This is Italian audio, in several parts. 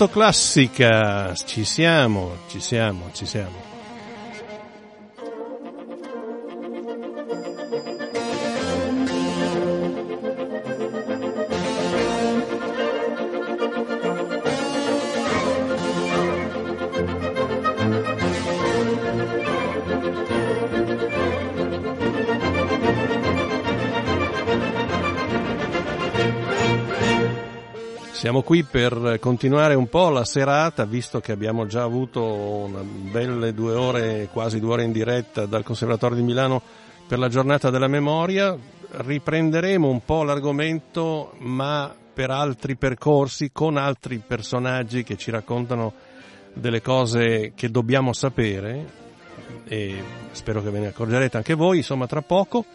Tutto Classica, ci siamo. Siamo qui per continuare un po' la serata, visto che abbiamo già avuto una belle 2 ore, quasi 2 ore in diretta dal Conservatorio di Milano per la giornata della memoria. Riprenderemo un po' l'argomento, ma per altri percorsi, con altri personaggi che ci raccontano delle cose che dobbiamo sapere, e spero che ve ne accorgerete anche voi, insomma, tra poco.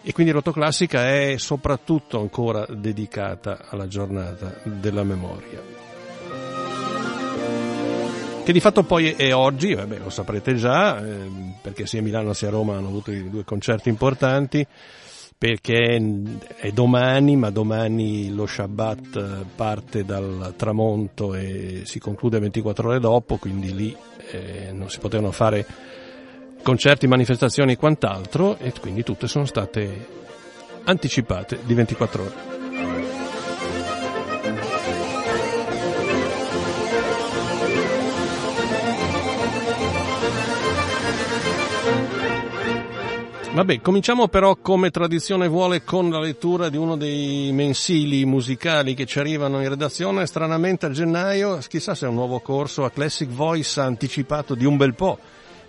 E quindi Rotoclassica è soprattutto ancora dedicata alla giornata della memoria, che di fatto poi è oggi, vabbè, lo saprete già, perché sia Milano sia Roma hanno avuto 2 concerti importanti, perché è domani, ma domani lo Shabbat parte dal tramonto e si conclude 24 ore dopo, quindi lì non si potevano fare concerti, manifestazioni e quant'altro, e quindi tutte sono state anticipate di 24 ore. Vabbè, cominciamo però, come tradizione vuole, con la lettura di uno dei mensili musicali che ci arrivano in redazione. Stranamente a gennaio, chissà se è un nuovo corso, a Classic Voice ha anticipato di un bel po'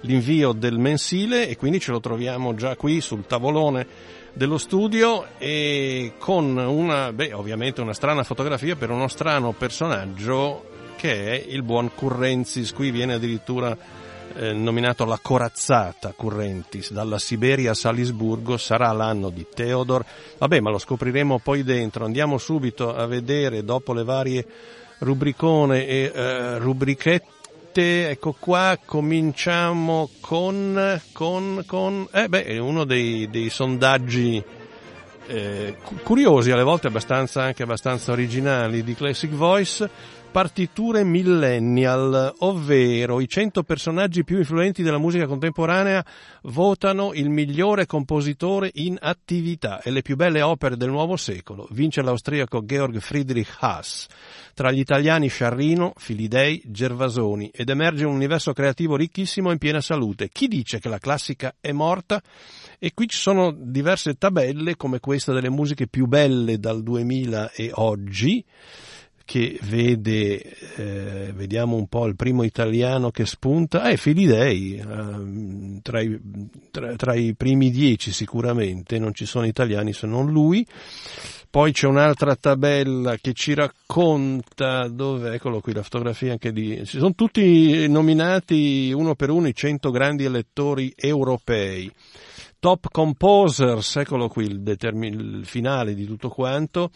l'invio del mensile, e quindi ce lo troviamo già qui sul tavolone dello studio, e con ovviamente una strana fotografia per uno strano personaggio che è il buon Currentzis. Qui viene addirittura nominato la corazzata Currentzis, dalla Siberia a Salisburgo, sarà l'anno di Teodor. Vabbè, ma lo scopriremo poi dentro. Andiamo subito a vedere, dopo le varie rubricone e rubrichette. Ecco qua, cominciamo con uno dei sondaggi curiosi, alle volte abbastanza originali, di Classic Voice. Partiture millennial, ovvero i 100 personaggi più influenti della musica contemporanea votano il migliore compositore in attività, e le più belle opere del nuovo secolo. Vince l'austriaco Georg Friedrich Haas. Tra gli italiani Sciarrino, Filidei, Gervasoni, ed emerge un universo creativo ricchissimo in piena salute. Chi dice che la classica è morta? E qui ci sono diverse tabelle, come questa delle musiche più belle dal 2000 e oggi, che vede, vediamo un po' il primo italiano che spunta, Filidei, tra i primi 10 sicuramente, non ci sono italiani se non lui. Poi c'è un'altra tabella che ci racconta, dove, eccolo qui, la fotografia anche di... Ci sono tutti nominati uno per uno i 100 grandi elettori europei. Top Composers, eccolo qui il finale di tutto quanto,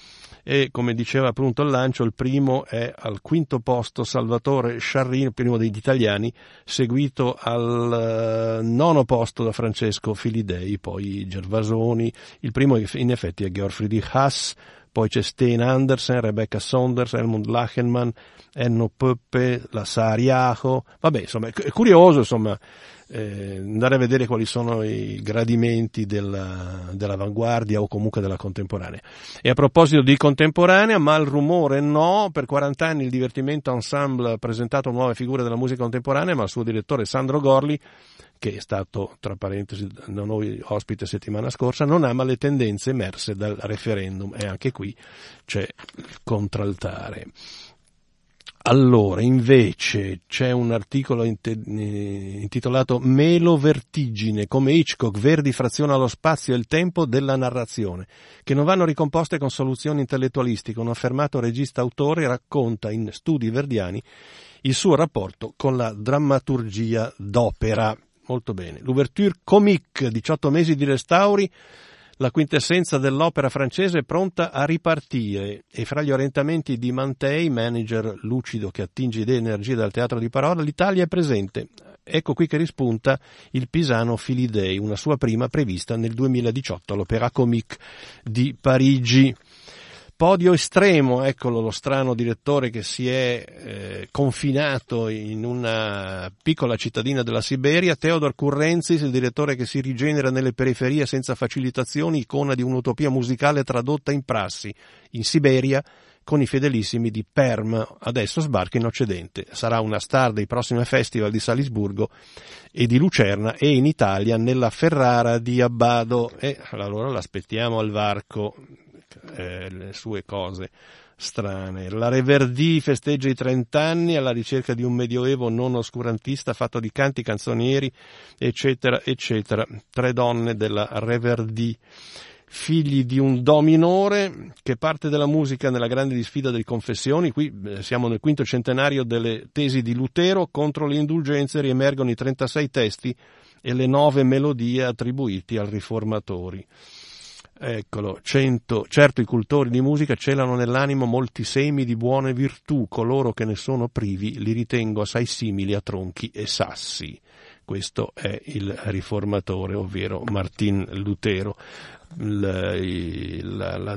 e come diceva appunto al lancio, il primo è al quinto posto Salvatore Sciarrino, primo degli italiani, seguito al 9° posto da Francesco Filidei, poi Gervasoni, il primo in effetti è Georg Friedrich Haas, poi c'è Sten Andersen, Rebecca Saunders, Helmut Lachenmann, Enno Peppe, La Sariajo. Vabbè, insomma, è curioso, insomma, andare a vedere quali sono i gradimenti dell'avanguardia o comunque della contemporanea. E a proposito di contemporanea, mal rumore no, per 40 anni il Divertimento Ensemble ha presentato nuove figure della musica contemporanea, ma il suo direttore Sandro Gorli, che è stato, tra parentesi, da noi ospite settimana scorsa, non ama le tendenze emerse dal referendum, e anche qui c'è il contraltare. Allora, invece, c'è un articolo intitolato Melovertigine, come Hitchcock, Verdi fraziona lo spazio e il tempo della narrazione, che non vanno ricomposte con soluzioni intellettualistiche. Un affermato regista-autore racconta in Studi verdiani il suo rapporto con la drammaturgia d'opera. Molto bene. L'ouverture comique, 18 mesi di restauri, la quintessenza dell'opera francese è pronta a ripartire, e fra gli orientamenti di Mantei, manager lucido che attinge idee e energie dal teatro di parola, l'Italia è presente. Ecco qui che rispunta il pisano Filidei, una sua prima prevista nel 2018 all'Opéra Comique di Parigi. podio estremo, eccolo lo strano direttore che si è confinato in una piccola cittadina della Siberia, Teodor Currentzis, il direttore che si rigenera nelle periferie senza facilitazioni, icona di un'utopia musicale tradotta in prassi, in Siberia, con i fedelissimi di Perm, adesso sbarca in Occidente. Sarà una star dei prossimi festival di Salisburgo e di Lucerna e in Italia nella Ferrara di Abbado. E allora l'aspettiamo al varco, le sue cose strane. La Reverdi festeggia i 30 anni alla ricerca di un medioevo non oscurantista fatto di canti, canzonieri, eccetera, eccetera. Tre donne della Reverdi, figli di un do minore che parte della musica nella grande sfida delle confessioni. Qui siamo nel quinto centenario delle tesi di Lutero. Contro le indulgenze riemergono i 36 testi e le 9 melodie attribuiti al riformatori. Eccolo, certo i cultori di musica celano nell'animo molti semi di buone virtù, coloro che ne sono privi li ritengo assai simili a tronchi e sassi. Questo è il riformatore, ovvero Martin Lutero. La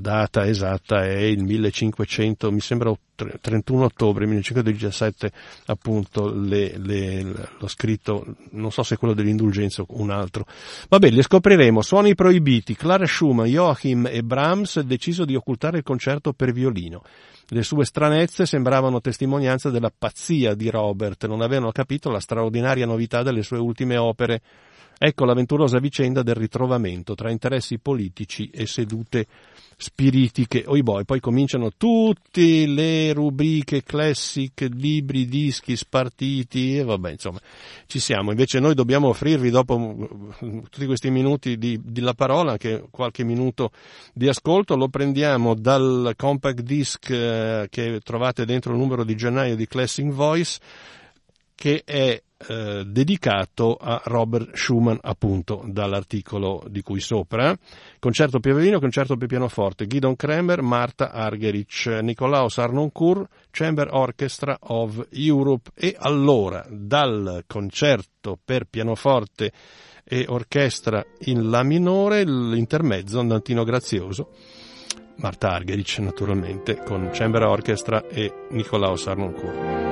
data esatta è il 1500, mi sembra 31 ottobre 1517, appunto lo scritto, non so se quello dell'indulgenza o un altro. Vabbè, li scopriremo. Suoni proibiti. Clara Schumann, Joachim e Brahms deciso di occultare il concerto per violino. Le sue stranezze sembravano testimonianza della pazzia di Robert, non avevano capito la straordinaria novità delle sue ultime opere. Ecco l'avventurosa vicenda del ritrovamento tra interessi politici e sedute spiritiche. Oiboi, poi cominciano tutte le rubriche classic, libri, dischi, spartiti e vabbè, insomma, ci siamo. Invece noi dobbiamo offrirvi dopo tutti questi minuti di la parola, anche qualche minuto di ascolto. Lo prendiamo dal compact disc che trovate dentro il numero di gennaio di Classic Voice, che è dedicato a Robert Schumann, appunto, dall'articolo di cui sopra. Concerto per violino, concerto per pianoforte, Gidon Kremer, Martha Argerich, Nikolaus Harnoncourt, Chamber Orchestra of Europe. E allora, dal concerto per pianoforte e orchestra in La minore, l'intermezzo andantino grazioso, Martha Argerich naturalmente, con Chamber Orchestra e Nikolaus Harnoncourt.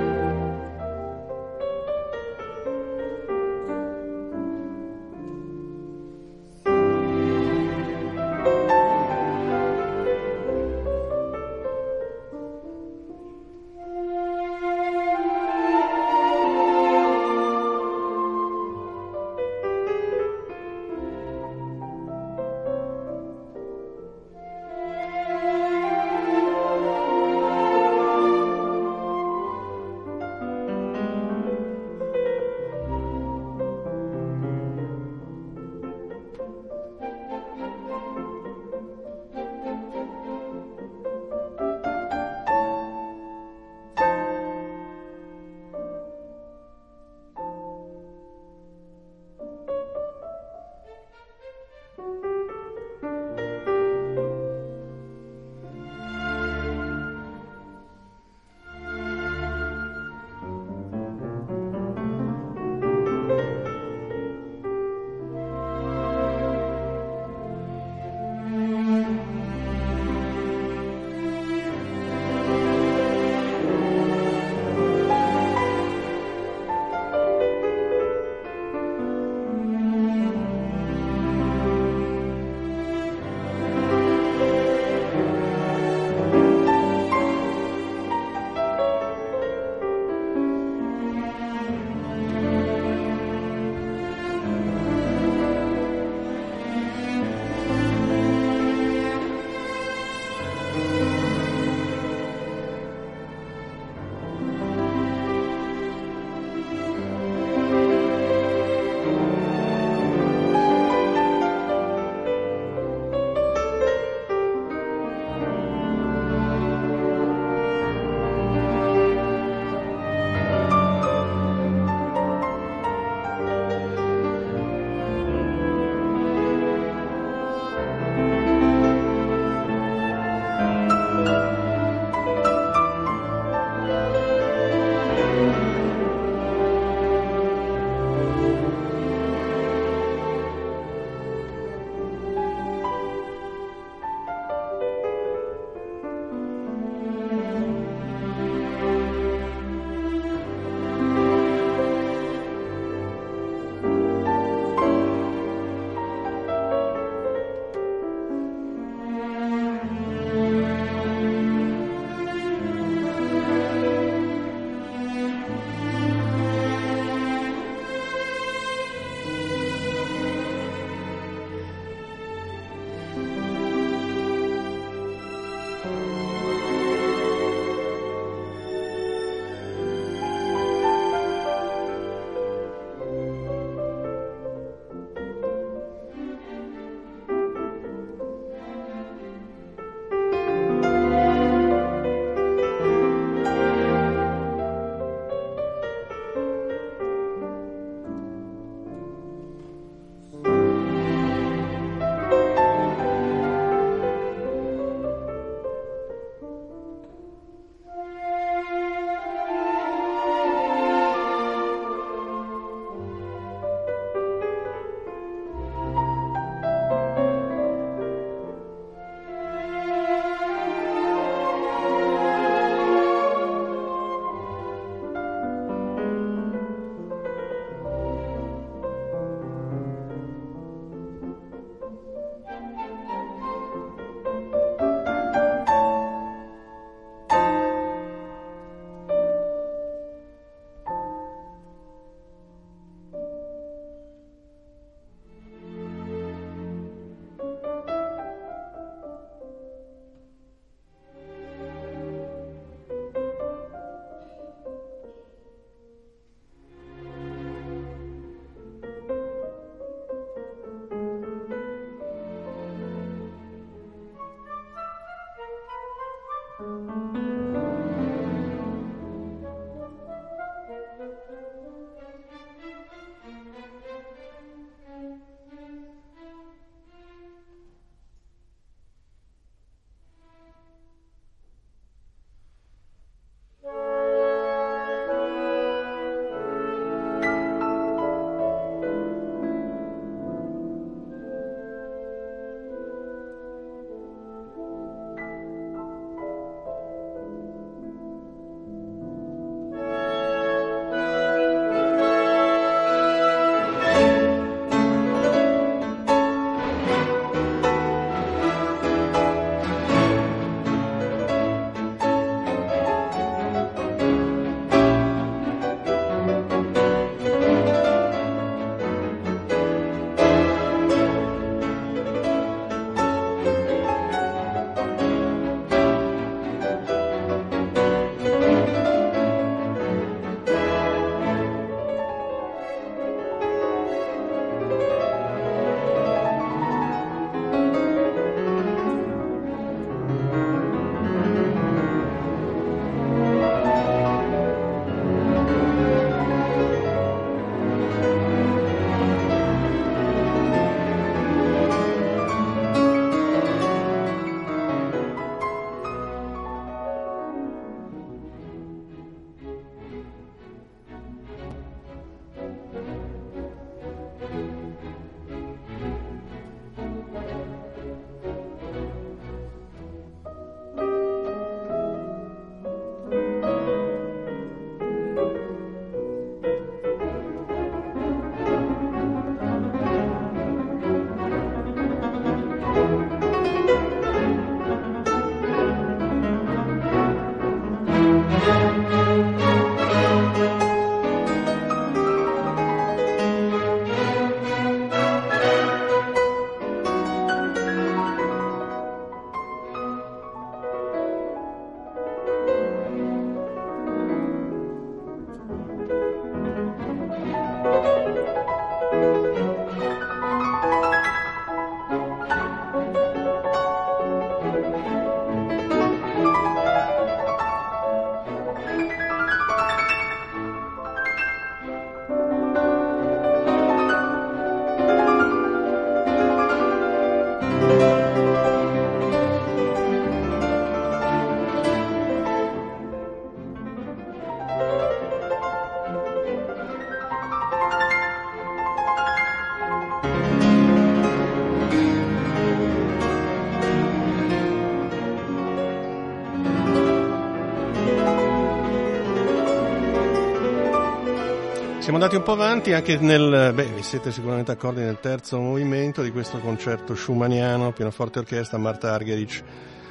Siamo andati un po' avanti anche vi siete sicuramente accorti nel terzo movimento di questo concerto schumanniano, pianoforte orchestra, Martha Argerich,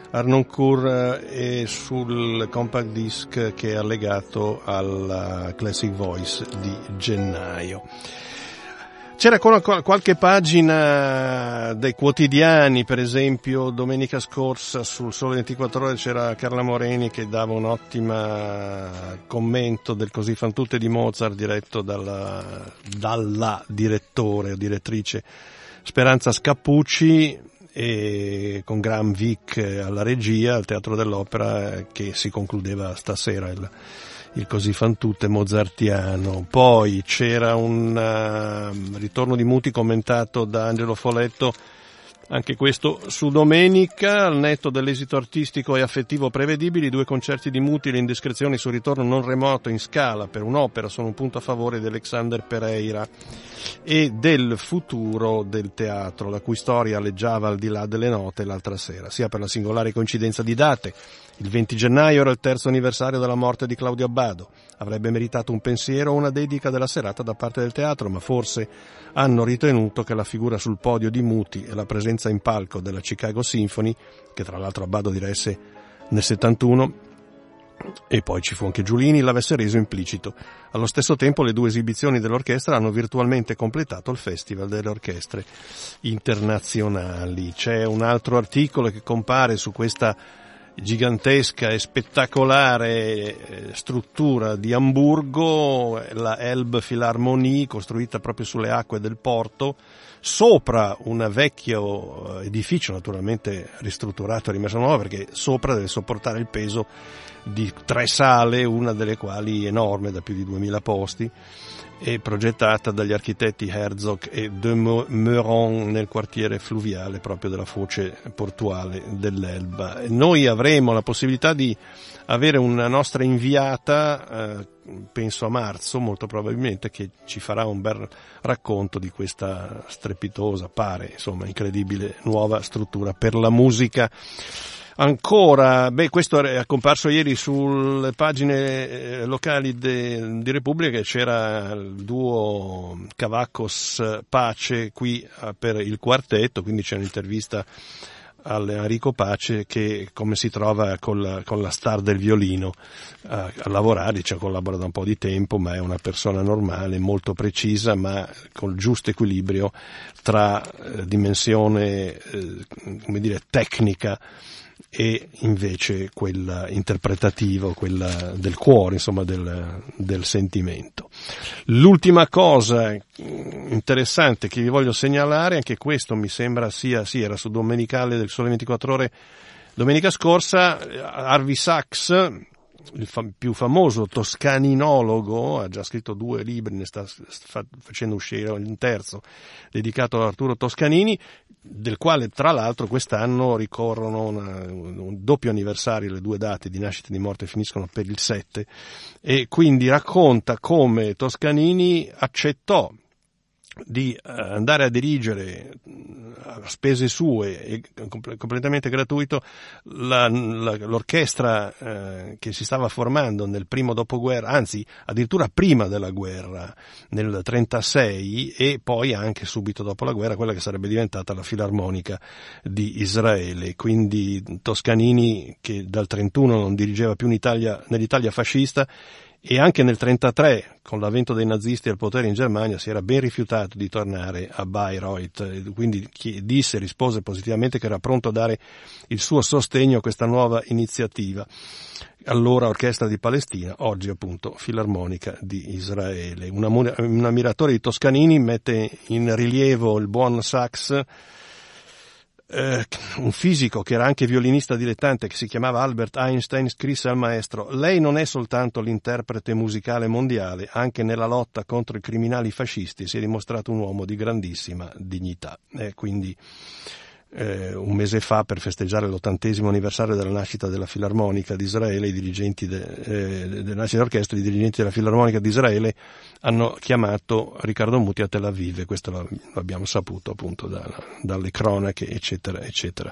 Harnoncourt, e sul compact disc che è allegato alla Classic Voice di gennaio. C'era qualche pagina dei quotidiani, per esempio domenica scorsa sul Sole 24 Ore c'era Carla Moreni che dava un ottimo commento del Così fan tutte di Mozart diretto dalla direttore o direttrice Speranza Scappucci e con Graham Vick alla regia al Teatro dell'Opera, che si concludeva stasera il Così fan tutte mozartiano. Poi c'era un ritorno di Muti commentato da Angelo Foletto, anche questo su Domenica. Al netto dell'esito artistico e affettivo prevedibili, i due concerti di Muti e le indiscrezioni sul ritorno non remoto in scala per un'opera sono un punto a favore di Alexander Pereira e del futuro del teatro, la cui storia aleggiava al di là delle note l'altra sera, sia per la singolare coincidenza di date. Il 20 gennaio era il terzo anniversario della morte di Claudio Abbado. Avrebbe meritato un pensiero o una dedica della serata da parte del teatro, ma forse hanno ritenuto che la figura sul podio di Muti e la presenza in palco della Chicago Symphony, che tra l'altro Abbado diresse nel 71, e poi ci fu anche Giulini, l'avesse reso implicito. Allo stesso tempo le due esibizioni dell'orchestra hanno virtualmente completato il Festival delle Orchestre Internazionali. C'è un altro articolo che compare su questa gigantesca e spettacolare struttura di Amburgo, la Elbphilharmonie, costruita proprio sulle acque del porto, sopra un vecchio edificio naturalmente ristrutturato e rimesso nuovo, perché sopra deve sopportare il peso di tre sale, una delle quali enorme, da più di 2000 posti, e progettata dagli architetti Herzog e de Meuron nel quartiere fluviale proprio della foce portuale dell'Elba. Noi avremo la possibilità di avere una nostra inviata, penso a marzo molto probabilmente, che ci farà un bel racconto di questa strepitosa, incredibile nuova struttura per la musica. Ancora, questo è comparso ieri sulle pagine locali di Repubblica, c'era il duo Cavacos Pace qui per il quartetto, quindi c'è un'intervista all'Enrico Pace che come si trova con la star del violino a lavorare, ci collabora da un po' di tempo, ma è una persona normale, molto precisa, ma col giusto equilibrio tra dimensione tecnica e invece quella interpretativa, quella del cuore, del sentimento. L'ultima cosa interessante che vi voglio segnalare, anche questo mi sembra era su Domenicale del Sole 24 Ore domenica scorsa, Harvey Sachs, il più famoso toscaninologo, ha già scritto 2 libri, ne sta facendo uscire un terzo dedicato ad Arturo Toscanini, del quale tra l'altro quest'anno ricorrono un doppio anniversario, le 2 date di nascita e di morte finiscono per il 7, e quindi racconta come Toscanini accettò di andare a dirigere a spese sue e completamente gratuito l'orchestra che si stava formando nel primo dopoguerra, anzi addirittura prima della guerra, nel 1936, e poi anche subito dopo la guerra quella che sarebbe diventata la Filarmonica di Israele. Quindi Toscanini, che dal 1931 non dirigeva più nell'Italia fascista, e anche nel 1933, con l'avvento dei nazisti al potere in Germania, si era ben rifiutato di tornare a Bayreuth, quindi rispose positivamente che era pronto a dare il suo sostegno a questa nuova iniziativa, allora Orchestra di Palestina, oggi appunto Filarmonica di Israele. Un ammiratore di Toscanini mette in rilievo il buon Sachs, un fisico che era anche violinista dilettante, che si chiamava Albert Einstein, scrisse al maestro: lei non è soltanto l'interprete musicale mondiale, anche nella lotta contro i criminali fascisti si è dimostrato un uomo di grandissima dignità. Quindi un mese fa, per festeggiare l'80° anniversario della nascita della Filarmonica di Israele, i dirigenti della nascita dell'orchestra, i dirigenti della Filarmonica di Israele hanno chiamato Riccardo Muti a Tel Aviv, e questo lo abbiamo saputo appunto dalle cronache, eccetera, eccetera.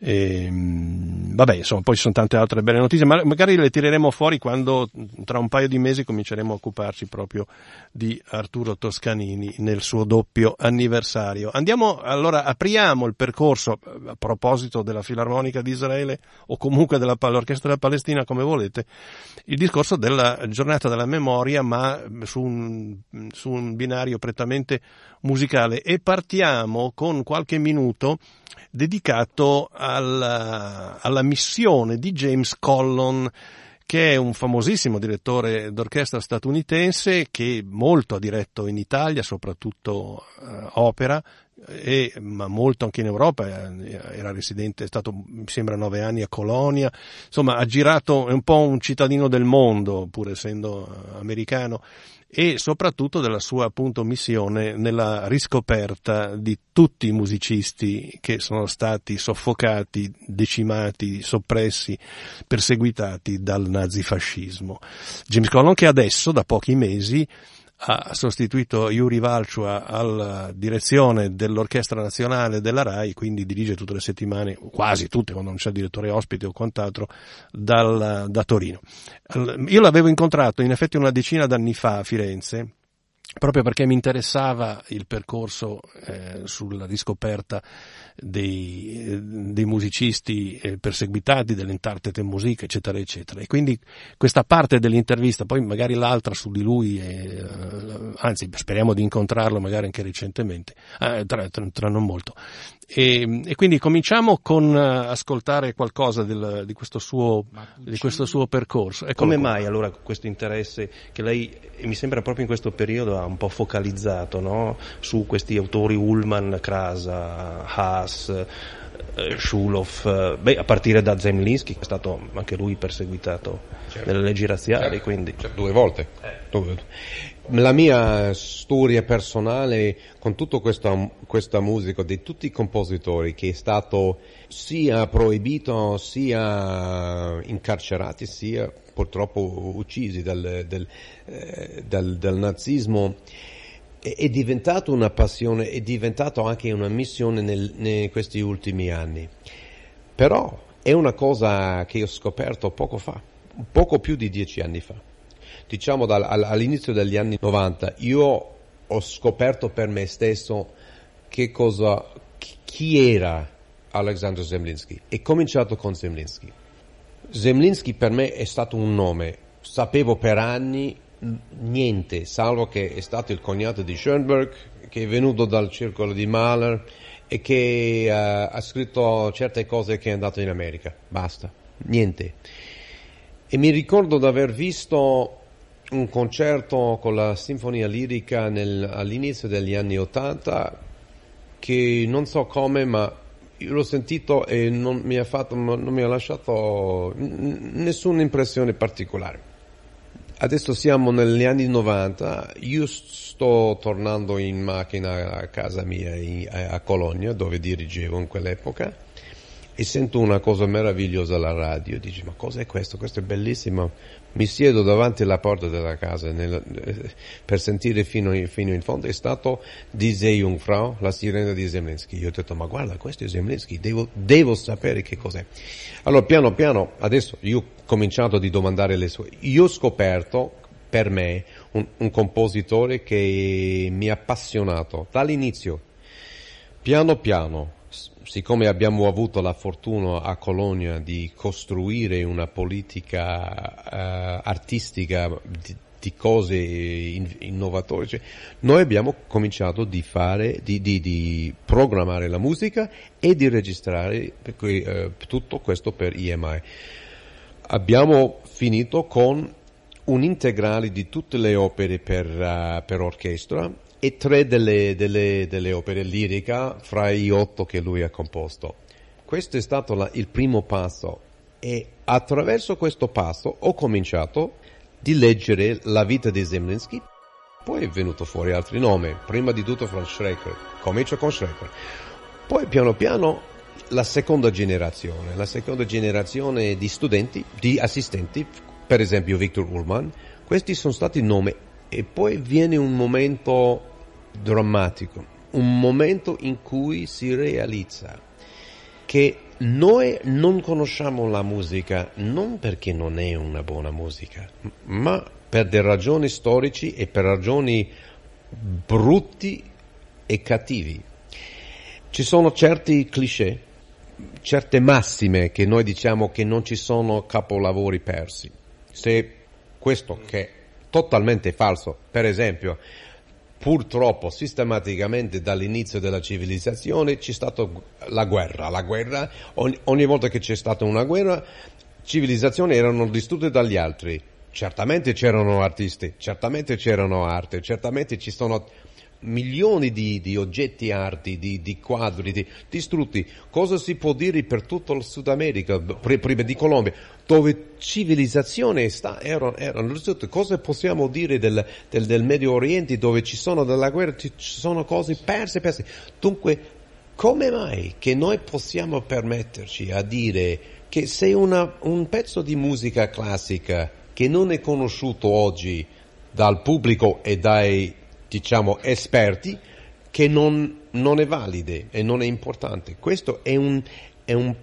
Vabbè, insomma, poi ci sono tante altre belle notizie, ma magari le tireremo fuori quando tra un paio di mesi cominceremo a occuparci proprio di Arturo Toscanini nel suo doppio anniversario. Andiamo, allora, apriamo il percorso a proposito della Filarmonica di Israele, o comunque dell'Orchestra della Palestina, come volete, il discorso della giornata della memoria, ma su un binario prettamente musicale, e partiamo con qualche minuto dedicato alla missione di James Conlon, che è un famosissimo direttore d'orchestra statunitense che molto ha diretto in Italia, soprattutto opera, ma molto anche in Europa. Era residente, è stato, mi sembra, 9 anni a Colonia. Insomma, ha girato, è un po' un cittadino del mondo, pur essendo americano, e soprattutto della sua, appunto, missione nella riscoperta di tutti i musicisti che sono stati soffocati, decimati, soppressi, perseguitati dal nazifascismo. James Conlon, che adesso, da pochi mesi, ha sostituito Yuri Valchua alla direzione dell'Orchestra Nazionale della RAI, quindi dirige tutte le settimane, quasi tutte, quando non c'è il direttore ospite o quant'altro, da Torino. Io l'avevo incontrato in effetti una decina d'anni fa a Firenze, proprio perché mi interessava il percorso sulla riscoperta dei musicisti perseguitati, dell'Entartete Musik, eccetera, eccetera. E quindi questa parte dell'intervista, poi magari l'altra su di lui, anzi, speriamo di incontrarlo magari anche recentemente, tra non molto. E quindi cominciamo con ascoltare qualcosa di questo suo percorso. Eccolo. Come mai allora questo interesse che lei, mi sembra proprio in questo periodo, ha un po' focalizzato, no? Su questi autori Ullmann, Krasa, Haas, Schulhoff, a partire da Zemlinsky, che è stato anche lui perseguitato, certo, nelle leggi razziali, certo, quindi. Certo, 2 volte. La mia storia personale con tutta questa musica di tutti i compositori che è stato sia proibito, sia incarcerati, sia purtroppo uccisi dal nazismo, è diventata una passione, è diventato anche una missione in questi ultimi anni. Però è una cosa che ho scoperto poco fa, poco più di 10 anni fa. Diciamo all'inizio degli anni 90 io ho scoperto per me stesso chi era Alexander Zemlinsky, e cominciato con Zemlinsky. Zemlinsky per me è stato un nome, sapevo per anni niente, salvo che è stato il cognato di Schoenberg, che è venuto dal circolo di Mahler e che ha scritto certe cose, che è andato in America, basta, niente. E mi ricordo di aver visto un concerto con la Sinfonia Lirica all'inizio degli anni 80, che non so come, ma io l'ho sentito e non mi ha lasciato nessuna impressione particolare. Adesso siamo negli anni 90, io sto tornando in macchina a casa mia a Colonia, dove dirigevo in quell'epoca, e sento una cosa meravigliosa alla radio. Dici, ma cos'è questo? Questo è bellissimo. Mi siedo davanti alla porta della casa per sentire fino in fondo. È stato Diese Jungfrau, la sirena di Zemlinsky. Io ho detto, ma guarda, questo è Zemlinsky, devo sapere che cos'è. Allora, piano piano, adesso io ho cominciato di domandare le sue. Io ho scoperto, per me, un compositore che mi ha appassionato dall'inizio. Piano piano, siccome abbiamo avuto la fortuna a Colonia di costruire una politica artistica di cose innovatori, cioè, noi abbiamo cominciato di programmare la musica e di registrare tutto questo per EMI. Abbiamo finito con un integrale di tutte le opere per orchestra, e 3 delle opere liriche fra i 8 che lui ha composto. Questo è stato il primo passo, e attraverso questo passo ho cominciato di leggere la vita di Zemlinsky. Poi è venuto fuori altri nomi, prima di tutto Franz Schreker. Comincio con Schreker. Poi piano piano la seconda generazione di studenti, di assistenti, per esempio Viktor Ullmann, questi sono stati nomi. E poi viene un momento drammatico, un momento in cui si realizza che noi non conosciamo la musica non perché non è una buona musica, ma per delle ragioni storici e per ragioni brutti e cattivi. Ci sono certi cliché, certe massime che noi diciamo che non ci sono capolavori persi. Se questo che è totalmente falso, per esempio, purtroppo sistematicamente dall'inizio della civilizzazione c'è stata la guerra, ogni volta che c'è stata una guerra civilizzazioni erano distrutte dagli altri. Certamente c'erano artisti, certamente c'erano arte, certamente ci sono milioni di oggetti arti, di quadri distrutti. Cosa si può dire per tutto il Sud America, prima di Colombia, dove civilizzazione erano distrutte? Cosa possiamo dire del Medio Oriente, dove ci sono della guerra, ci sono cose perse? Dunque, come mai che noi possiamo permetterci a dire che se un pezzo di musica classica che non è conosciuto oggi dal pubblico e dai esperti, che non è valide e non è importante? Questo è un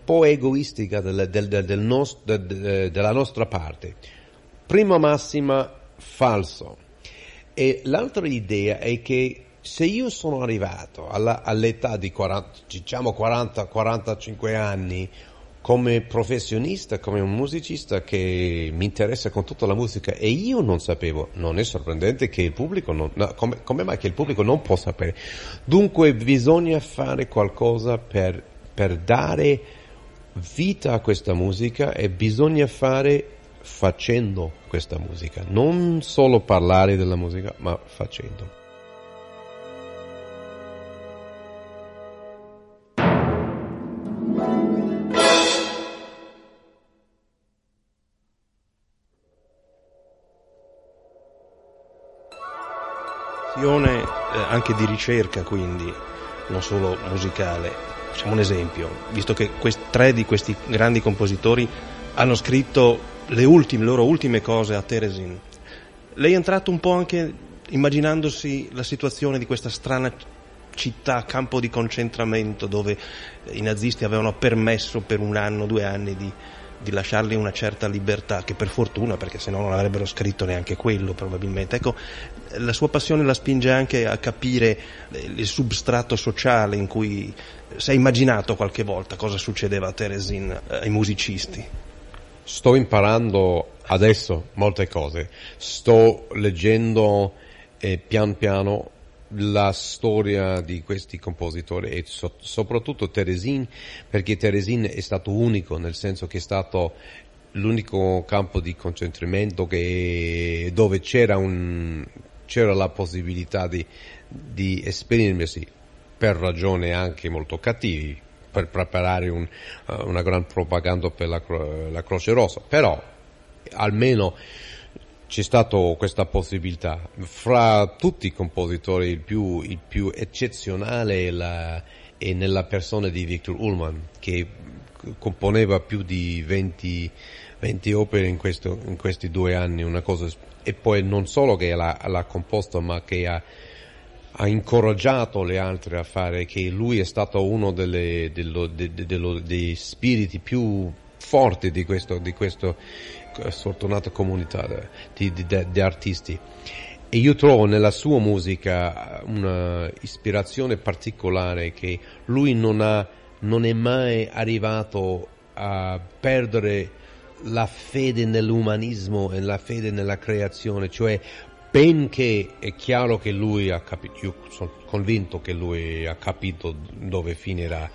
po' egoistica della nostra parte. Prima massima, falso. E l'altra idea è che se io sono arrivato all'età di 40-45 anni come professionista, come un musicista che mi interessa con tutta la musica, e io non sapevo, non è sorprendente che il pubblico come mai che il pubblico non può sapere? Dunque bisogna fare qualcosa per dare vita a questa musica, e bisogna fare facendo questa musica, non solo parlare della musica, ma facendo. Anche di ricerca, quindi non solo musicale. Facciamo un esempio, visto che tre di questi grandi compositori hanno scritto le loro ultime cose a Teresin. Lei è entrato un po' anche immaginandosi la situazione di questa strana città, campo di concentramento, dove i nazisti avevano permesso per 1 anno, 2 anni di lasciargli una certa libertà, che per fortuna, perché sennò non avrebbero scritto neanche quello probabilmente. Ecco, la sua passione la spinge anche a capire il substrato sociale in cui si è immaginato qualche volta cosa succedeva a Teresin, ai musicisti. Sto imparando adesso molte cose, sto leggendo pian piano la storia di questi compositori e soprattutto Teresin, perché Teresin è stato unico, nel senso che è stato l'unico campo di concentramento dove c'era la possibilità di esprimersi, per ragioni anche molto cattive, per preparare una gran propaganda per la Croce Rossa. Però almeno c'è stata questa possibilità. Fra tutti i compositori il più eccezionale è nella persona di Viktor Ullmann, che componeva più di 20 opere in questi 2 anni, una cosa. E poi non solo che l'ha composta, ma che ha incoraggiato le altre a fare, che lui è stato uno dei spiriti più forti di questo sfortunata comunità di artisti. E io trovo nella sua musica una ispirazione particolare, che lui non è mai arrivato a perdere la fede nell'umanismo e la fede nella creazione. Cioè, benché è chiaro che lui ha capito, io sono convinto che lui ha capito dove finirà,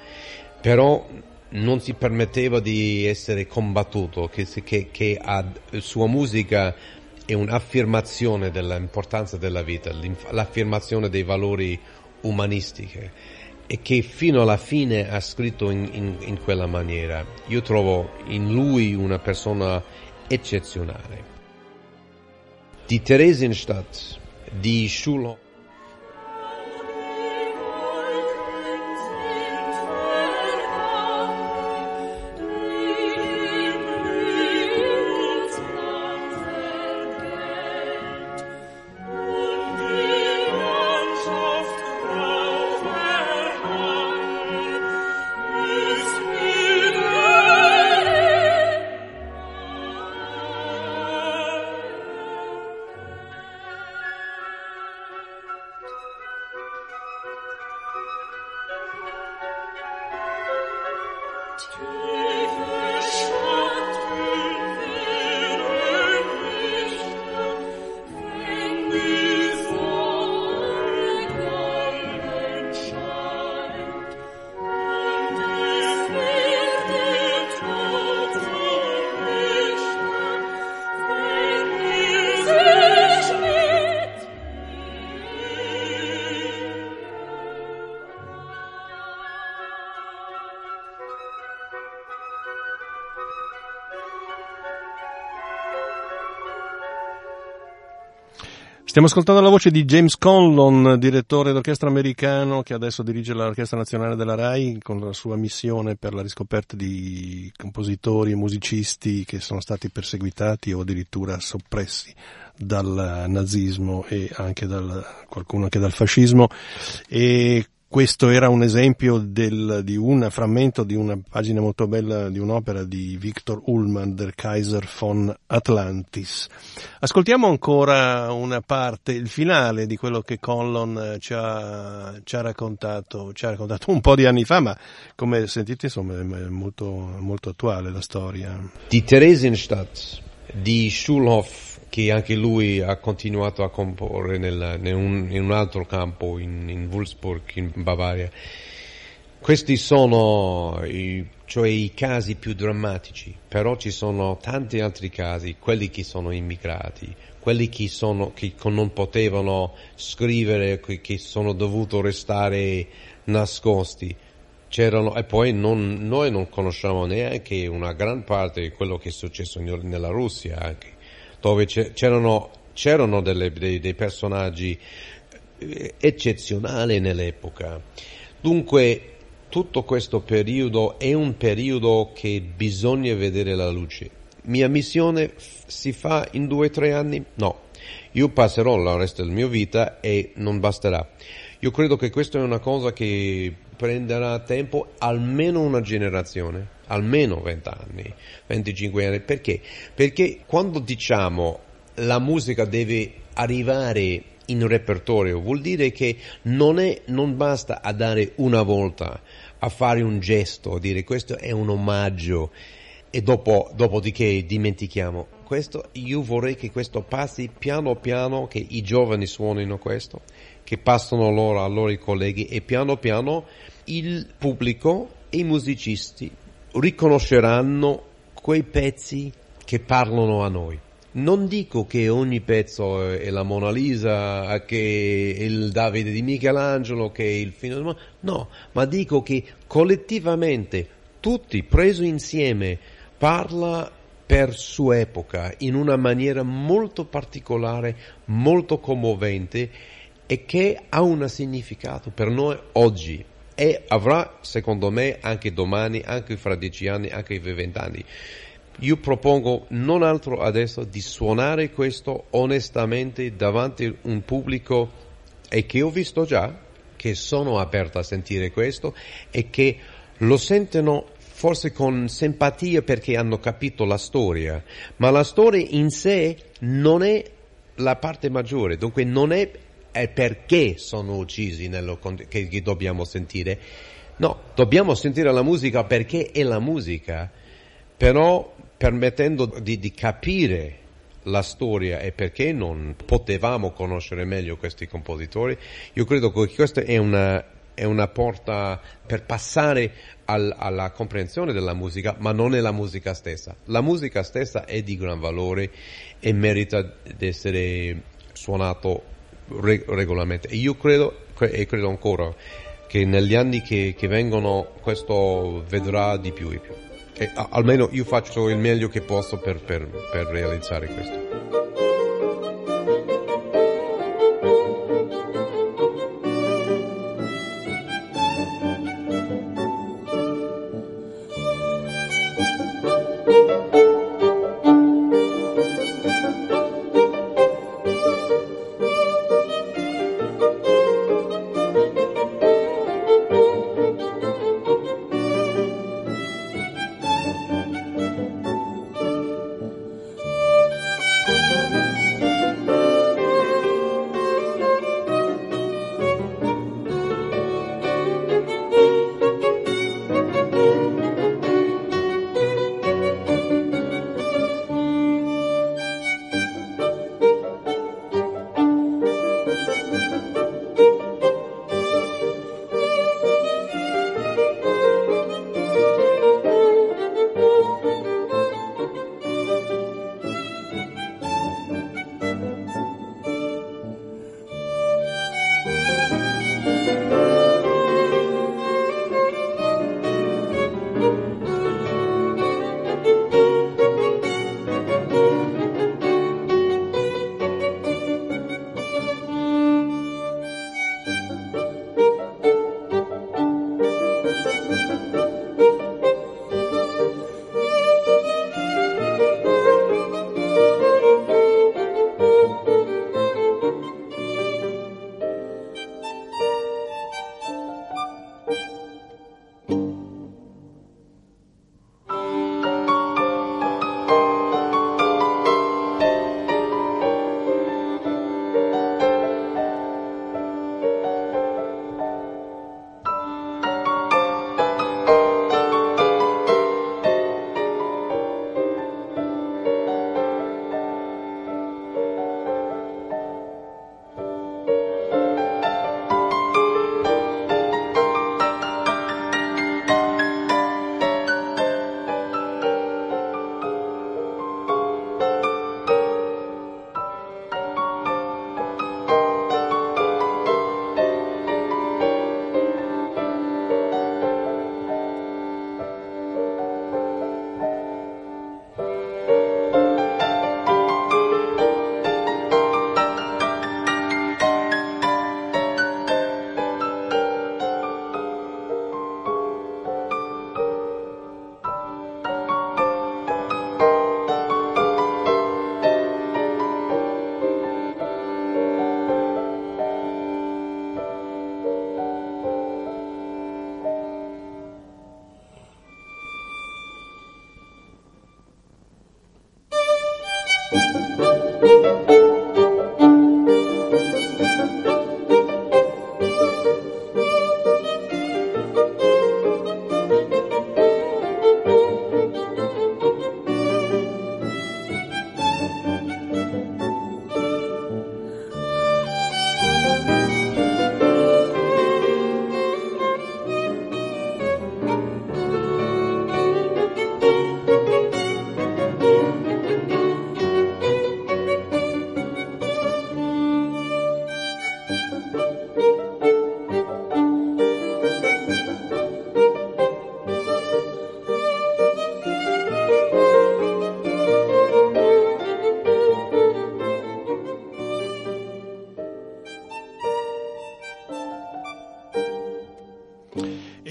però non si permetteva di essere combattuto, che sua musica è un'affermazione dell'importanza della vita, l'affermazione dei valori umanistici, e che fino alla fine ha scritto in quella maniera. Io trovo in lui una persona eccezionale. Di Theresienstadt, di Schulhoff. Stiamo ascoltando la voce di James Conlon, direttore d'orchestra americano che adesso dirige l'Orchestra Nazionale della RAI con la sua missione per la riscoperta di compositori e musicisti che sono stati perseguitati o addirittura soppressi dal nazismo e anche dal fascismo. E questo era un esempio di un frammento di una pagina molto bella di un'opera di Viktor Ullmann, Der Kaiser von Atlantis. Ascoltiamo ancora una parte, il finale di quello che Conlon ci ha raccontato un po' di anni fa, ma come sentite insomma è molto, molto attuale la storia. Di Theresienstadt, di Schulhoff, che anche lui ha continuato a comporre in un altro campo, in Würzburg, in Bavaria. Questi sono i casi più drammatici, però ci sono tanti altri casi, quelli che sono immigrati, quelli che non potevano scrivere, che sono dovuto restare nascosti. C'erano, e poi noi non conosciamo neanche una gran parte di quello che è successo nella Russia anche, dove c'erano dei personaggi eccezionali nell'epoca. Dunque tutto questo periodo è un periodo che bisogna vedere la luce. Mia missione si fa in 2 o 3 anni? No, io passerò il resto della mia vita e non basterà. Io credo che questa è una cosa che prenderà tempo, almeno una generazione, almeno 20 anni, 25 anni. Perché? Perché quando diciamo la musica deve arrivare in repertorio, vuol dire che non basta a dare una volta, a fare un gesto, a dire questo è un omaggio e dopodiché dimentichiamo. Questo, io vorrei che questo passi piano piano, che i giovani suonino questo, che passano loro ai loro colleghi e piano piano il pubblico e i musicisti riconosceranno quei pezzi che parlano a noi. Non dico che ogni pezzo è la Mona Lisa, che è il Davide di Michelangelo, che è il fine del mondo, no, ma dico che collettivamente, tutti preso insieme, parla per sua epoca in una maniera molto particolare, molto commovente e che ha un significato per noi oggi. E avrà, secondo me, anche domani, anche fra 10 anni, anche 20 anni. Io propongo non altro adesso di suonare questo onestamente davanti a un pubblico e che ho visto già, che sono aperto a sentire questo e che lo sentono forse con simpatia perché hanno capito la storia, ma la storia in sé non è la parte maggiore, dunque non è perché sono uccisi che dobbiamo sentire. No, dobbiamo sentire la musica perché è la musica, però permettendo di capire la storia e perché non potevamo conoscere meglio questi compositori. Io credo che questa è una porta per passare alla comprensione della musica, ma non è la musica stessa. La musica stessa è di gran valore e merita di essere suonato regolarmente. Io credo ancora che negli anni che vengono questo vedrà di più e più. E almeno io faccio il meglio che posso per realizzare questo.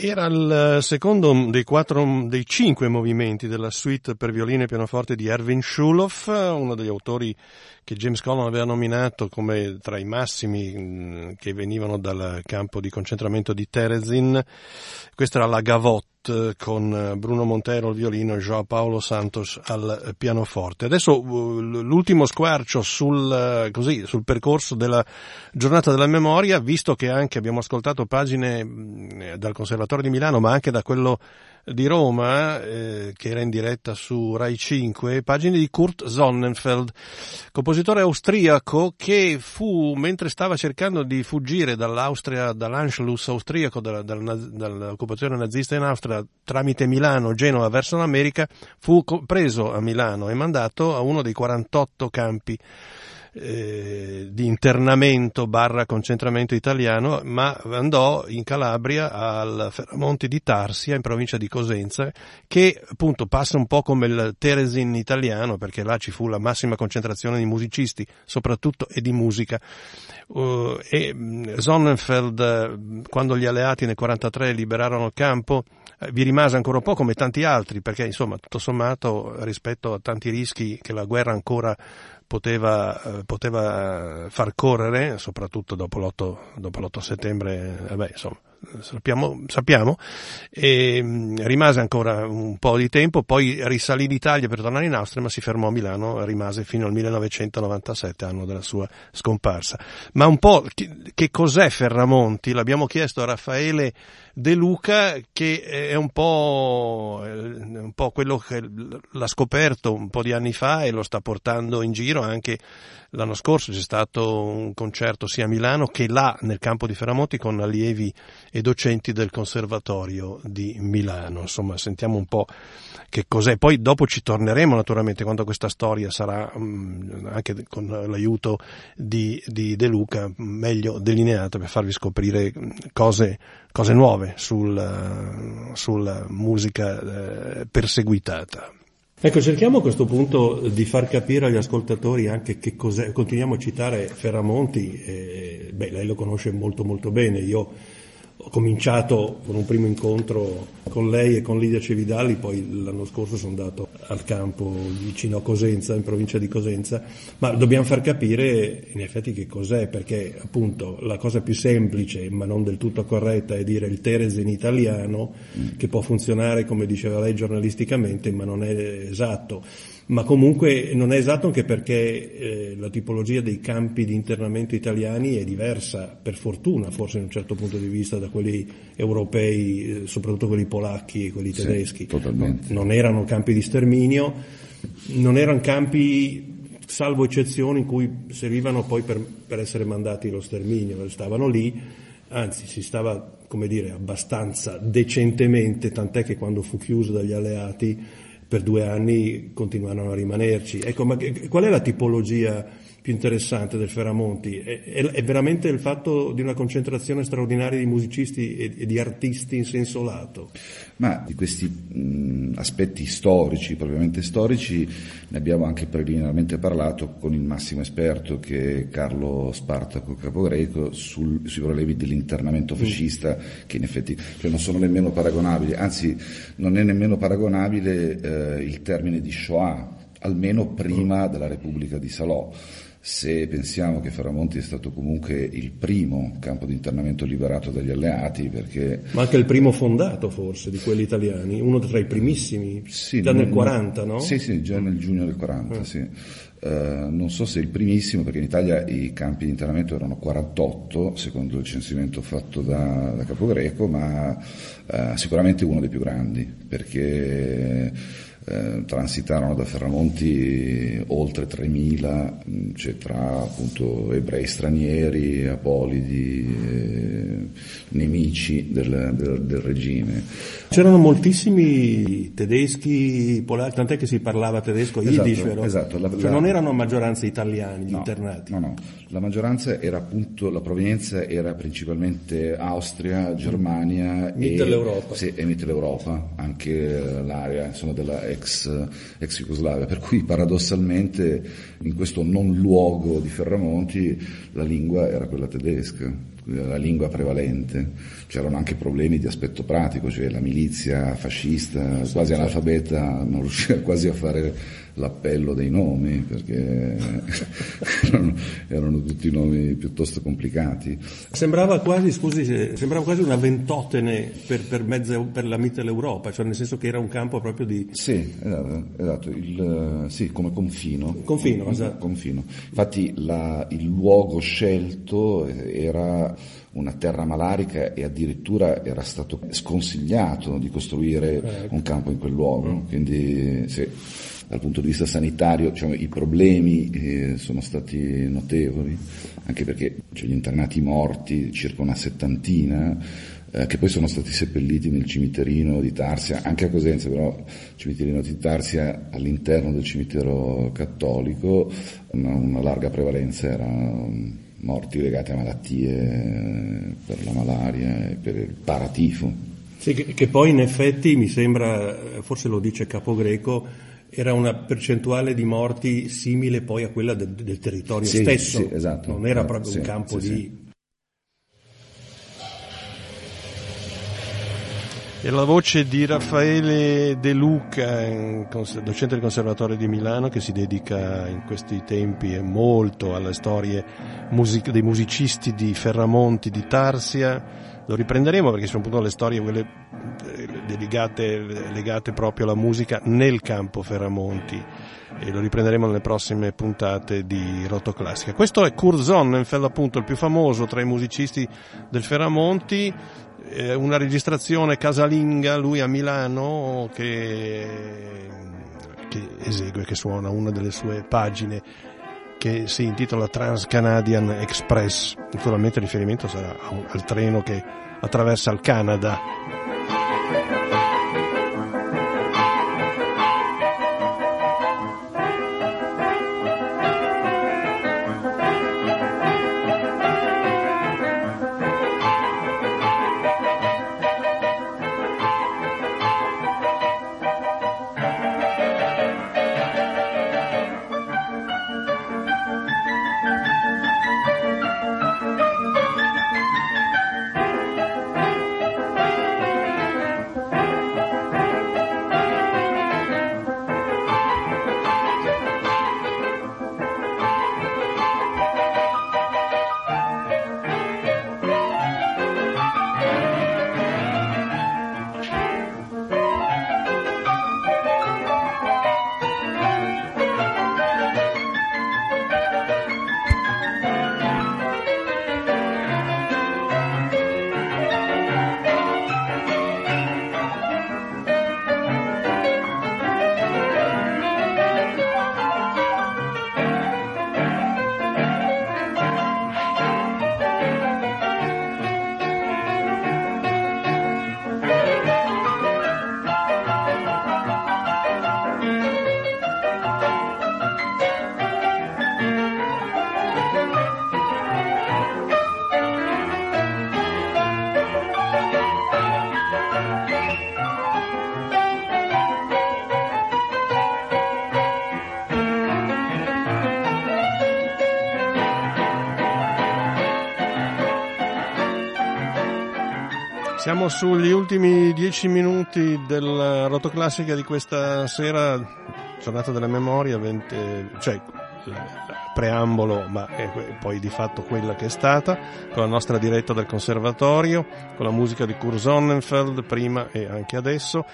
Era il secondo dei cinque movimenti della suite per violino e pianoforte di Erwin Schulhoff, uno degli autori che James Conlon aveva nominato come tra i massimi che venivano dal campo di concentramento di Terezin. Questa era la Gavotte con Bruno Montero al violino e João Paulo Santos al pianoforte. Adesso l'ultimo squarcio sul percorso della giornata della memoria, visto che anche abbiamo ascoltato pagine dal Conservatorio di Milano ma anche da quello di Roma, che era in diretta su Rai 5, pagine di Kurt Sonnenfeld, compositore austriaco che fu, mentre stava cercando di fuggire dall'Austria, dall'Anschluss austriaco, dall'occupazione nazista in Austria, tramite Milano, Genova verso l'America, fu preso a Milano e mandato a uno dei 48 campi di internamento / concentramento italiano, ma andò in Calabria al Ferramonti di Tarsia, in provincia di Cosenza, che appunto passa un po' come il Teresin italiano, perché là ci fu la massima concentrazione di musicisti soprattutto e di musica. E Sonnenfeld, quando gli alleati nel 1943 liberarono il campo, vi rimase ancora un po' come tanti altri, perché insomma tutto sommato, rispetto a tanti rischi che la guerra ancora poteva far correre, soprattutto dopo l'8 settembre, sappiamo, e rimase ancora un po' di tempo, poi risalì d'Italia per tornare in Austria, ma si fermò a Milano, rimase fino al 1997, anno della sua scomparsa. Ma un po' che cos'è Ferramonti? L'abbiamo chiesto a Raffaele De Luca, che è un po' quello che l'ha scoperto un po' di anni fa e lo sta portando in giro. Anche l'anno scorso c'è stato un concerto sia a Milano che là nel campo di Ferramonti con allievi e docenti del Conservatorio di Milano. Insomma, sentiamo un po' che cos'è. Poi dopo ci torneremo naturalmente quando questa storia sarà, anche con l'aiuto di De Luca, meglio delineata, per farvi scoprire cose nuove sulla musica perseguitata. Ecco, cerchiamo a questo punto di far capire agli ascoltatori anche che cos'è. Continuiamo a citare Ferramonti, lei lo conosce molto molto bene. Io ho cominciato con un primo incontro con lei e con Lidia Cevidali, poi l'anno scorso sono andato al campo vicino a Cosenza, in provincia di Cosenza, ma dobbiamo far capire in effetti che cos'è, perché appunto la cosa più semplice, ma non del tutto corretta, è dire il Teresin italiano, che può funzionare, come diceva lei, giornalisticamente, ma non è esatto. Ma comunque non è esatto anche perché la tipologia dei campi di internamento italiani è diversa, per fortuna forse in un certo punto di vista, da quelli europei, soprattutto quelli polacchi e quelli tedeschi. Totalmente. Non erano campi di sterminio, non erano campi, salvo eccezioni, in cui servivano poi per essere mandati allo sterminio, stavano lì, anzi si stava, come dire, abbastanza decentemente, tant'è che quando fu chiuso dagli alleati per 2 anni continuarono a rimanerci. Ecco, ma qual è la tipologia più interessante del Ferramonti? È veramente il fatto di una concentrazione straordinaria di musicisti e di artisti in senso lato? Ma di questi aspetti storici, propriamente storici, ne abbiamo anche preliminarmente parlato con il massimo esperto, che è Carlo Spartaco Capogreco, sui problemi dell'internamento fascista, che in effetti non sono nemmeno paragonabili, anzi non è nemmeno paragonabile il termine di Shoah, almeno prima della Repubblica di Salò. Se pensiamo che Ferramonti è stato comunque il primo campo di internamento liberato dagli alleati, perché... Ma anche il primo fondato, forse, di quelli italiani, uno tra i primissimi, sì, già nel 40, no? Sì, sì, già nel giugno del 40, sì. Non so se il primissimo, perché in Italia i campi di internamento erano 48 secondo il censimento fatto da Capogreco, ma sicuramente uno dei più grandi, perché transitarono da Ferramonti oltre 3.000, cioè tra appunto ebrei stranieri, apolidi, nemici del regime. C'erano moltissimi tedeschi, polacchi, tant'è che si parlava tedesco, yiddish, vero? Esatto. Cioè non erano maggioranza italiani gli internati? No, la maggioranza era appunto, la provenienza era principalmente Austria, Germania e Mitteleuropa, anche l'area insomma della ex Jugoslavia, per cui paradossalmente in questo non luogo di Ferramonti la lingua era quella tedesca, la lingua prevalente. C'erano anche problemi di aspetto pratico, cioè la milizia fascista quasi analfabeta non riusciva quasi a fare l'appello dei nomi, perché erano tutti nomi piuttosto complicati. Sembrava quasi una ventottene per la Mitteleuropa, cioè nel senso che era un campo proprio di... Sì, esatto, sì, come confino, esatto. Confino. Infatti il luogo scelto era una terra malarica e addirittura era stato sconsigliato di costruire un campo in quel luogo, quindi sì. Dal punto di vista sanitario, diciamo, i problemi sono stati notevoli, anche perché gli internati morti, circa una settantina, che poi sono stati seppelliti nel cimiterino di Tarsia, anche a Cosenza, però il cimiterino di Tarsia all'interno del cimitero cattolico, una larga prevalenza era... morti legati a malattie per la malaria e per il paratifo. Sì, che poi in effetti mi sembra, forse lo dice Capogreco, era una percentuale di morti simile poi a quella del territorio stesso. Sì, esatto. Non era proprio un campo di... E la voce di Raffaele De Luca, docente del Conservatorio di Milano, che si dedica in questi tempi molto alle storie dei musicisti di Ferramonti, di Tarsia. Lo riprenderemo perché sono appunto le storie legate proprio alla musica nel campo Ferramonti, e lo riprenderemo nelle prossime puntate di Rotoclassica. Questo è Kurt Sonnenfeld, appunto il più famoso tra i musicisti del Ferramonti. Una registrazione casalinga, lui a Milano, che esegue, che suona una delle sue pagine, che si intitola Trans Canadian Express. Naturalmente il riferimento sarà al treno che attraversa il Canada. Siamo sugli ultimi 10 minuti della Rotoclassica di questa sera, giornata della memoria, cioè preambolo, ma è poi di fatto quella che è stata, con la nostra diretta del Conservatorio, con la musica di Kurt Sonnenfeld prima e anche adesso.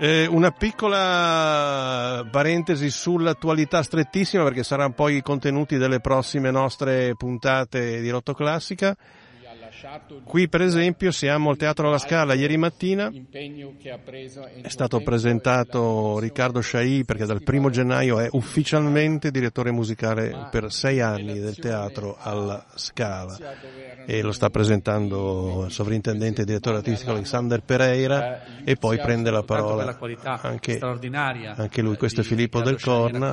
Una piccola parentesi sull'attualità strettissima, perché saranno poi i contenuti delle prossime nostre puntate di Rotto Classica. Qui per esempio siamo al Teatro alla Scala. Ieri mattina è stato presentato Riccardo Sciai, perché dal 1° gennaio è ufficialmente direttore musicale per 6 anni del Teatro alla Scala, e lo sta presentando il sovrintendente e direttore artistico Alexander Pereira, e poi prende la parola anche lui. Questo è Filippo Del Corno,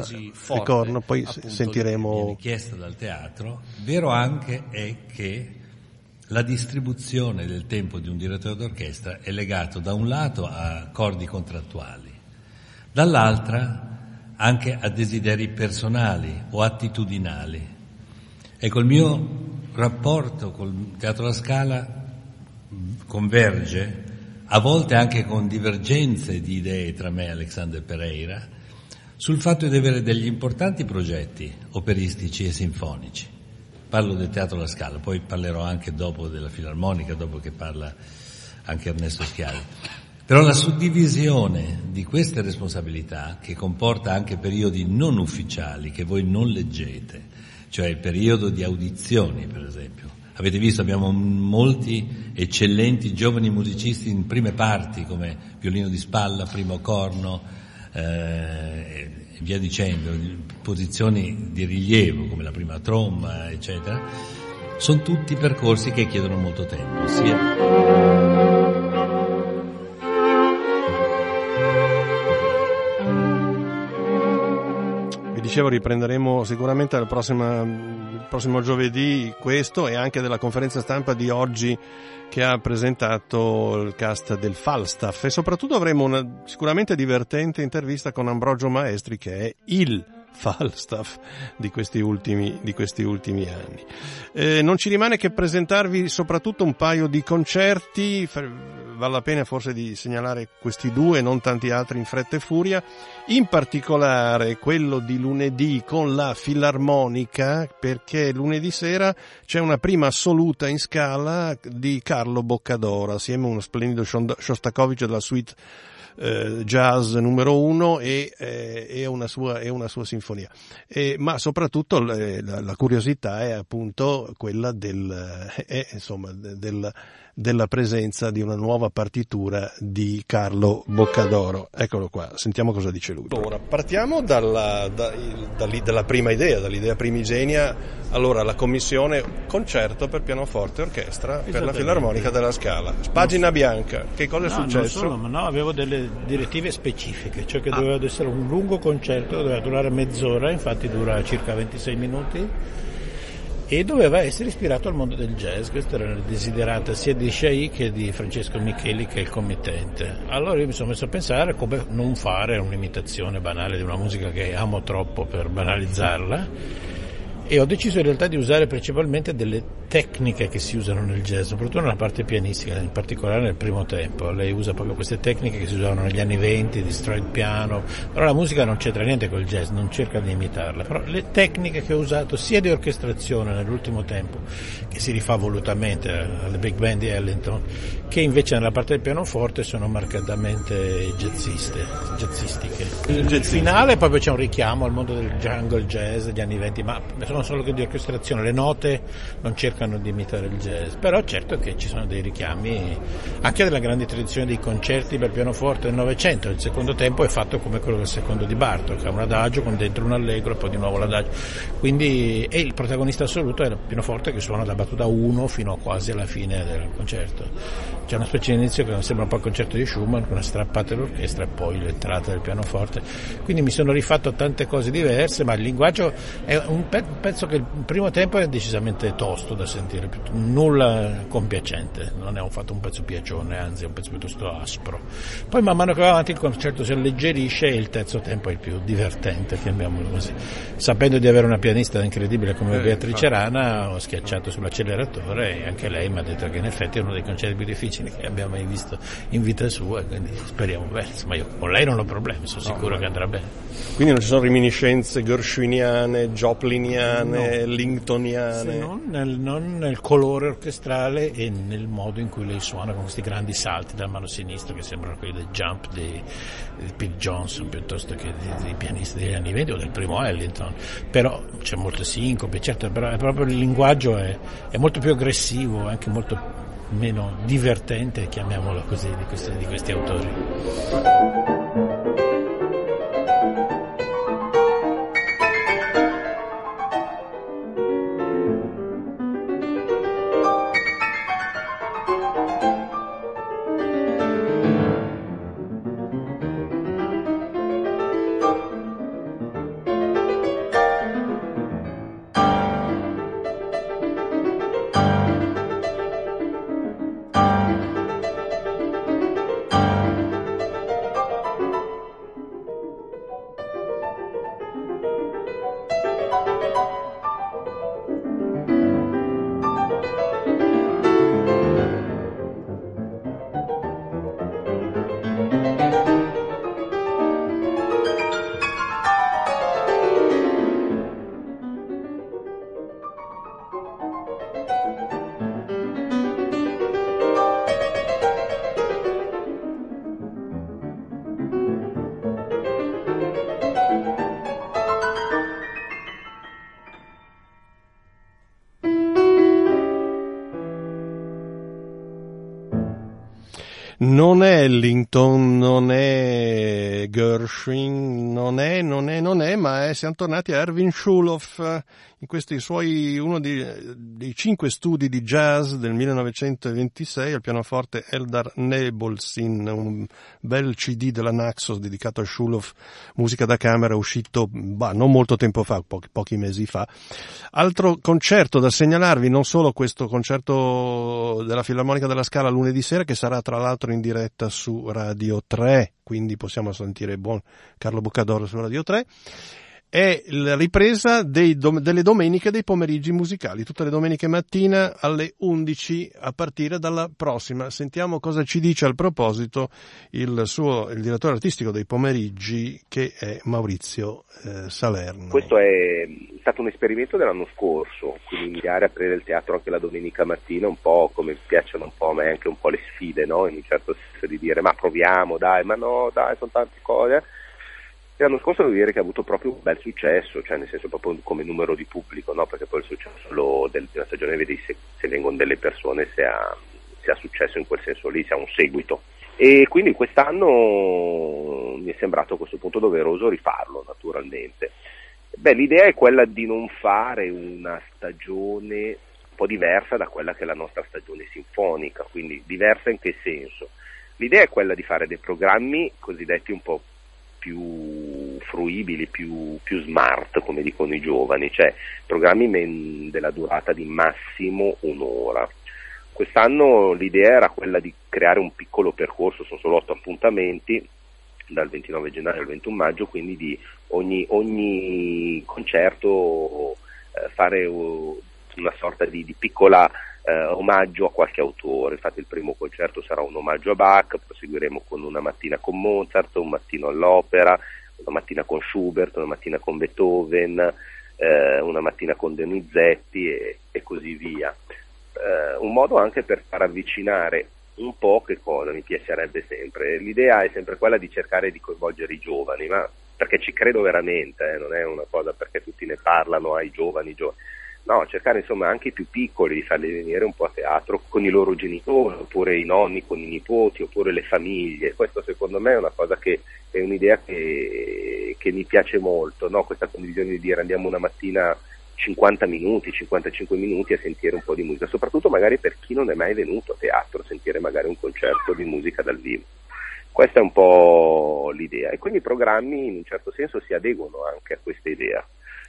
poi sentiremo. Chiesto dal teatro, vero anche è che la distribuzione del tempo di un direttore d'orchestra è legato da un lato a accordi contrattuali, dall'altra anche a desideri personali o attitudinali. Ecco, il mio rapporto col Teatro alla Scala converge, a volte anche con divergenze di idee tra me e Alexander Pereira, sul fatto di avere degli importanti progetti operistici e sinfonici. Parlo del Teatro alla Scala, poi parlerò anche dopo della Filarmonica, dopo che parla anche Ernesto Schiavi. Però la suddivisione di queste responsabilità, che comporta anche periodi non ufficiali, che voi non leggete, cioè il periodo di audizioni, per esempio. Avete visto, abbiamo molti eccellenti giovani musicisti in prime parti, come violino di spalla, primo corno, e via dicendo, posizioni di rilievo come la prima tromba, eccetera. Sono tutti percorsi che chiedono molto tempo, Vi dicevo, riprenderemo sicuramente il prossimo giovedì questo, e anche della conferenza stampa di oggi, che ha presentato il cast del Falstaff, e soprattutto avremo una sicuramente divertente intervista con Ambrogio Maestri, che è il Falstaff di questi ultimi anni. Non ci rimane che presentarvi soprattutto un paio di concerti. Vale la pena forse di segnalare questi due, non tanti altri in fretta e furia, in particolare quello di lunedì con la Filarmonica, perché lunedì sera c'è una prima assoluta in Scala di Carlo Boccadoro assieme a uno splendido Shostakovich della suite jazz numero 1 e una sua sinfonia, ma soprattutto la curiosità è appunto quella della presenza di una nuova partitura di Carlo Boccadoro. Eccolo qua, sentiamo cosa dice lui. Allora, partiamo dalla prima idea, dall'idea primigenia. Allora, la commissione concerto per pianoforte e orchestra per la Filarmonica della Scala. Pagina bianca, che cosa è successo? Non solo, ma avevo delle direttive specifiche, cioè che doveva essere un lungo concerto, doveva durare mezz'ora, infatti dura circa 26 minuti. E doveva essere ispirato al mondo del jazz. Questa era la desiderata sia di Sciai che di Francesco Micheli, che è il committente. Allora io mi sono messo a pensare come non fare un'imitazione banale di una musica che amo troppo per banalizzarla, e ho deciso in realtà di usare principalmente delle tecniche che si usano nel jazz, soprattutto nella parte pianistica, in particolare nel primo tempo. Lei usa proprio queste tecniche che si usavano negli anni '20 di stride piano, però la musica non c'entra niente col jazz, non cerca di imitarla, però le tecniche che ho usato sia di orchestrazione nell'ultimo tempo, che si rifà volutamente alle big band di Ellington, che invece nella parte del pianoforte sono marcatamente jazzistiche. Il finale proprio c'è un richiamo al mondo del jungle jazz degli anni '20, ma sono solo che di orchestrazione, le note non cercano di imitare il jazz, però certo che ci sono dei richiami anche della grande tradizione dei concerti per pianoforte del Novecento. Il secondo tempo è fatto come quello del secondo di Bartok, che ha un adagio con dentro un allegro e poi di nuovo l'adagio, quindi e il protagonista assoluto è il pianoforte che suona da battuta 1 fino quasi alla fine del concerto. C'è una specie di inizio che sembra un po' il concerto di Schumann, con una strappata dell'orchestra e poi l'entrata del pianoforte. Quindi mi sono rifatto tante cose diverse, ma il linguaggio è un pezzo che il primo tempo è decisamente tosto da da sentire, nulla compiacente, non è un fatto un pezzo piacione, anzi è un pezzo piuttosto aspro. Poi man mano che va avanti il concerto si alleggerisce e il terzo tempo è il più divertente, chiamiamolo così. Sapendo di avere una pianista incredibile come Beatrice Rana, ho schiacciato sull'acceleratore e anche lei mi ha detto che in effetti è uno dei concerti più difficili che abbiamo mai visto in vita sua, quindi speriamo bene. Insomma, io con lei non ho problemi, sono sicuro che andrà bene. Quindi non ci sono reminiscenze gershwiniane, jopliniane, lingtoniane? Se non nel colore orchestrale e nel modo in cui lei suona con questi grandi salti dalla mano sinistra che sembrano quelli del Jump di Pete Johnson piuttosto che dei pianisti degli anni 20 o del primo Ellington, però c'è molto sincope, certo, però è proprio il linguaggio è molto più aggressivo, anche molto meno divertente, chiamiamolo così, di questi autori. Non è Ellington, non è Gershwin, non è, ma siamo tornati a Erwin Schulhoff in questi suoi, uno dei 5 studi di jazz del 1926, al pianoforte Eldar Nebolsin, un bel CD della Naxos dedicato a Schulhoff, musica da camera, uscito non molto tempo fa, pochi mesi fa. Altro concerto da segnalarvi, non solo questo concerto della Filarmonica della Scala lunedì sera, che sarà tra l'altro in diretta su Radio 3, quindi possiamo sentire buon Carlo Boccadoro su Radio 3, è la ripresa delle domeniche dei pomeriggi musicali, tutte le domeniche mattina alle 11 a partire dalla prossima. Sentiamo cosa ci dice al proposito il direttore artistico dei pomeriggi, che è Maurizio Salerno. Questo è stato un esperimento dell'anno scorso, quindi iniziare a aprire il teatro anche la domenica mattina, un po' come piacciono un po' a me anche un po' le sfide, no? In un certo senso di dire ma proviamo, dai, ma no, dai, sono tante cose. L'anno scorso devo dire che ha avuto proprio un bel successo, cioè nel senso proprio come numero di pubblico, no? Perché poi il successo della stagione vedi se vengono delle persone, se ha successo in quel senso lì, se ha un seguito. E quindi quest'anno mi è sembrato a questo punto doveroso rifarlo, naturalmente. Beh, l'idea è quella di non fare una stagione un po' diversa da quella che è la nostra stagione sinfonica, quindi diversa in che senso? L'idea è quella di fare dei programmi cosiddetti un po' più fruibili, più smart, come dicono i giovani, cioè programmi della durata di massimo un'ora. Quest'anno l'idea era quella di creare un piccolo percorso, sono solo 8 appuntamenti, dal 29 gennaio al 21 maggio, quindi di ogni concerto fare una sorta di piccola omaggio a qualche autore. Infatti il primo concerto sarà un omaggio a Bach, proseguiremo con una mattina con Mozart, un mattino all'opera, una mattina con Schubert, una mattina con Beethoven, una mattina con Donizetti e così via. Un modo anche per far avvicinare un po' che cosa mi piacerebbe sempre. L'idea è sempre quella di cercare di coinvolgere i giovani, ma perché ci credo veramente, non è una cosa perché tutti ne parlano ai giovani. No, cercare insomma anche i più piccoli di farli venire un po' a teatro con i loro genitori, oppure i nonni con i nipoti, oppure le famiglie. Questo secondo me è una cosa che è un'idea che mi piace molto, no? Questa condivisione di dire andiamo una mattina 50 minuti, 55 minuti a sentire un po' di musica, soprattutto magari per chi non è mai venuto a teatro, sentire magari un concerto di musica dal vivo. Questa è un po' l'idea, e quindi i programmi in un certo senso si adeguano anche a questa idea.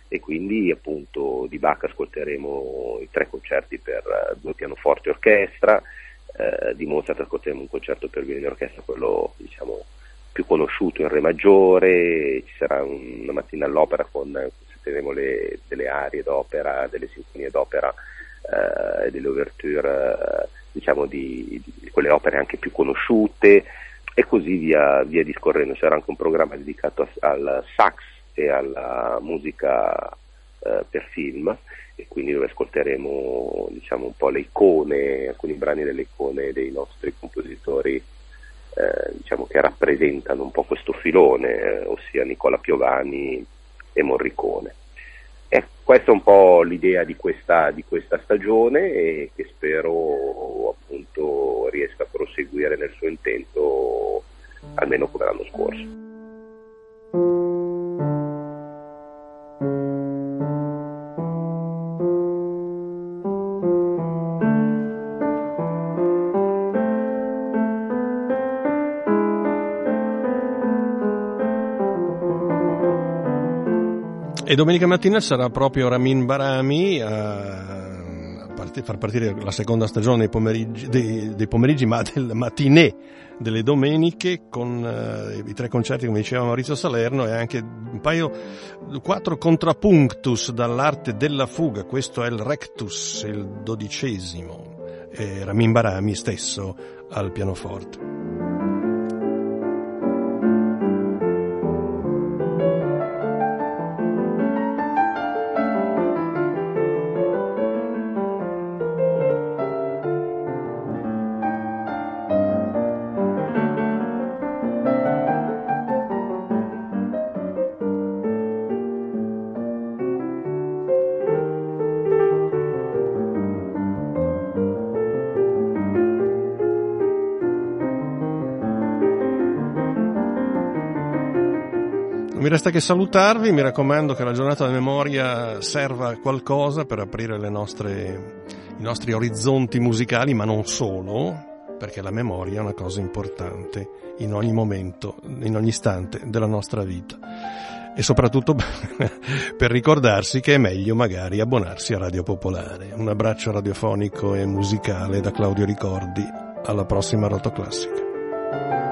e quindi appunto di Bach ascolteremo i 3 concerti per 2 pianoforti e orchestra, di Mozart ascolteremo un concerto per violino e orchestra, quello diciamo più conosciuto, in re maggiore, ci sarà una mattina all'opera con delle arie d'opera, delle sinfonie d'opera e delle ouverture diciamo di quelle opere anche più conosciute, e così via discorrendo. C'era anche un programma dedicato al sax e alla musica per film, e quindi dove ascolteremo diciamo un po' le icone, alcuni brani delle icone dei nostri compositori diciamo che rappresentano un po' questo filone, ossia Nicola Piovani e Morricone. E questa è un po' l'idea di questa stagione, e che spero appunto riesca a proseguire nel suo intento almeno come l'anno scorso. E domenica mattina sarà proprio Ramin Barami a far partire la seconda stagione dei pomeriggi, ma del matinée delle domeniche, con i 3 concerti, come diceva Maurizio Salerno, e anche 4 contrapunctus dall'arte della fuga. Questo è il Rectus, il 12°, e Ramin Barami stesso al pianoforte. Mi resta che salutarvi, mi raccomando che la giornata della memoria serva a qualcosa per aprire i nostri orizzonti musicali, ma non solo, perché la memoria è una cosa importante in ogni momento, in ogni istante della nostra vita, e soprattutto per ricordarsi che è meglio magari abbonarsi a Radio Popolare. Un abbraccio radiofonico e musicale da Claudio Ricordi, alla prossima Rotoclassica.